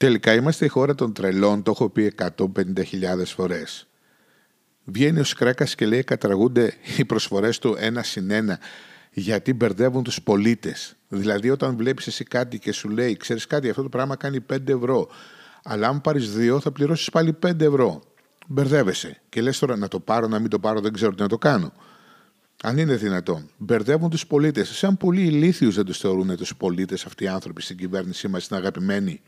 Τελικά είμαστε η χώρα των τρελών, το έχω πει 150.000 φορές. Βγαίνει ο Σκρέκας και λέει καταργούνται οι προσφορές του 1+1 γιατί μπερδεύουν τους πολίτες. Δηλαδή όταν βλέπεις εσύ κάτι και σου λέει ξέρεις κάτι αυτό το πράγμα κάνει 5 ευρώ αλλά αν πάρεις 2 θα πληρώσεις πάλι 5 ευρώ. Μπερδεύεσαι και λες τώρα να το πάρω, να μην το πάρω, δεν ξέρω τι να το κάνω. Αν είναι δυνατόν. Μπερδεύουν τους πολίτες. Σαν πολύ ηλίθιους δεν τους θεωρούν τους πολίτες αυτοί οι άνθρωποι στην κυβέρνησή μας, στην αγαπημένη.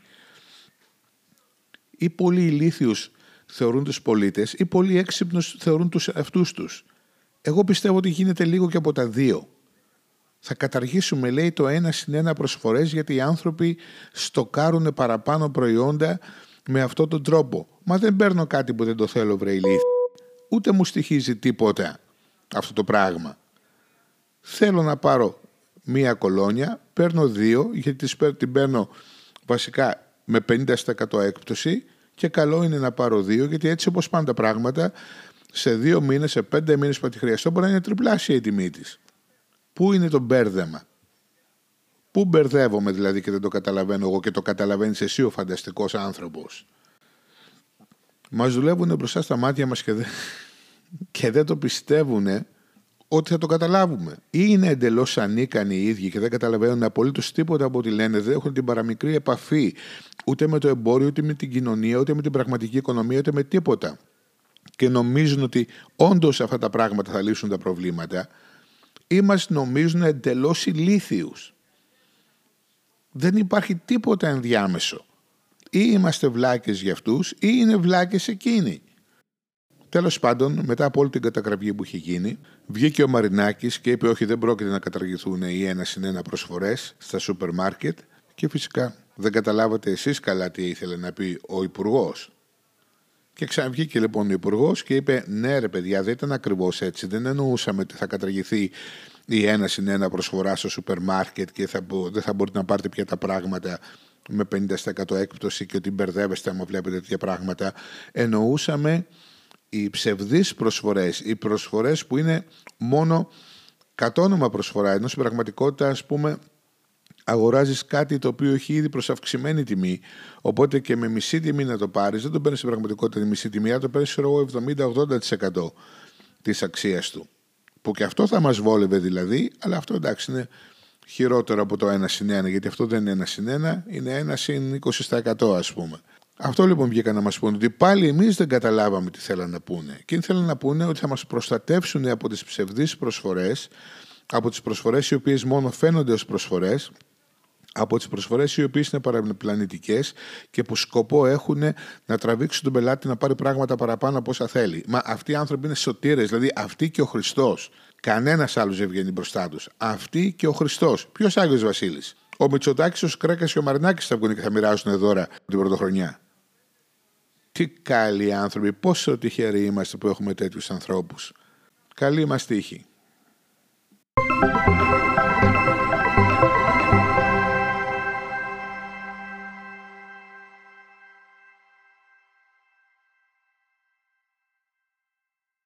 Ή πολύ ηλίθιους θεωρούν τους πολίτες, ή πολύ έξυπνους θεωρούν τους αυτούς τους. Εγώ πιστεύω ότι γίνεται λίγο και από τα δύο. Θα καταργήσουμε, λέει, το 1+1 προσφορές γιατί οι άνθρωποι στοκάρουν παραπάνω προϊόντα με αυτόν τον τρόπο. Μα δεν παίρνω κάτι που δεν το θέλω, βρε ηλίθιοι. Ούτε μου στοιχίζει τίποτα αυτό το πράγμα. Θέλω να πάρω μία κολόνια, παίρνω δύο, γιατί την παίρνω βασικά με 50% έκπτωση και καλό είναι να πάρω δύο, γιατί έτσι όπως πάνε τα πράγματα, σε 2 μήνες, σε 5 μήνες που θα τη χρειαστώ, μπορεί να είναι τριπλάσια η τιμή της. Πού είναι το μπέρδεμα? Πού μπερδεύομαι δηλαδή και δεν το καταλαβαίνω εγώ και το καταλαβαίνεις εσύ ο φανταστικός άνθρωπος? Μας δουλεύουν μπροστά στα μάτια μας και δεν το πιστεύουν ότι θα το καταλάβουμε. Ή είναι εντελώς ανίκανοι οι ίδιοι και δεν καταλαβαίνουν απολύτως τίποτα από ό,τι λένε, δεν έχουν την παραμικρή επαφή ούτε με το εμπόριο, ούτε με την κοινωνία, ούτε με την πραγματική οικονομία, ούτε με τίποτα. Και νομίζουν ότι όντως αυτά τα πράγματα θα λύσουν τα προβλήματα ή μας νομίζουν εντελώς ηλίθιους. Δεν υπάρχει τίποτα ενδιάμεσο. Ή είμαστε βλάκες για αυτούς ή είναι βλάκες εκείνοι. Τέλος πάντων, μετά από όλη την κατακραυγή που είχε γίνει, βγήκε ο Μαρινάκης και είπε: όχι, δεν πρόκειται να καταργηθούν οι 1+1 προσφορές στα σούπερ μάρκετ. Και φυσικά δεν καταλάβατε εσείς καλά τι ήθελε να πει ο Υπουργός. Και ξαναβγήκε λοιπόν ο Υπουργός και είπε: ναι, ρε παιδιά, δεν ήταν ακριβώς έτσι. Δεν εννοούσαμε ότι θα καταργηθεί η 1+1 προσφορά στο σούπερ μάρκετ και δεν θα μπορείτε να πάρετε πια τα πράγματα με 50% έκπτωση και ότι μπερδεύεστε άμα βλέπετε τέτοια πράγματα. Εννοούσαμε οι ψευδείς προσφορές, οι προσφορές που είναι μόνο κατόνομα προσφορά, ενώ στην πραγματικότητα, ας πούμε, αγοράζεις κάτι το οποίο έχει ήδη προς αυξημένη τιμή, οπότε και με μισή τιμή να το πάρεις, δεν το παίρνεις στην πραγματικότητα τη μισή τιμή, αλλά το παίρνεις 70-80% της αξίας του. Που και αυτό θα μας βόλευε δηλαδή, αλλά αυτό εντάξει είναι χειρότερο από το 1+1, γιατί αυτό δεν είναι 1+1, είναι 1+20% ας πούμε. Αυτό λοιπόν βγήκαν να μας πούνε, ότι πάλι εμείς δεν καταλάβαμε τι θέλαν να πούνε. Και θέλαν να πούνε ότι θα μας προστατεύσουν από τις ψευδείς προσφορές, από τις προσφορές οι οποίες μόνο φαίνονται ως προσφορές, από τις προσφορές οι οποίες είναι παραπλανητικές και που σκοπό έχουν να τραβήξουν τον πελάτη να πάρει πράγματα παραπάνω από όσα θέλει. Μα αυτοί οι άνθρωποι είναι σωτήρες, δηλαδή αυτοί και ο Χριστός. Κανένας άλλος δεν βγαίνει μπροστά τους. Αυτοί και ο Χριστός. Ποιος Άγιος Βασίλης? Ο Μητσοτάκης, ο Σκρέκας και ο Μαρινάκης θα βγουν και θα μοιράζουν δώρα την πρωτοχρονιά. Τι καλοί άνθρωποι, πόσο τυχεροί είμαστε που έχουμε τέτοιους ανθρώπους. Καλή μας τύχη.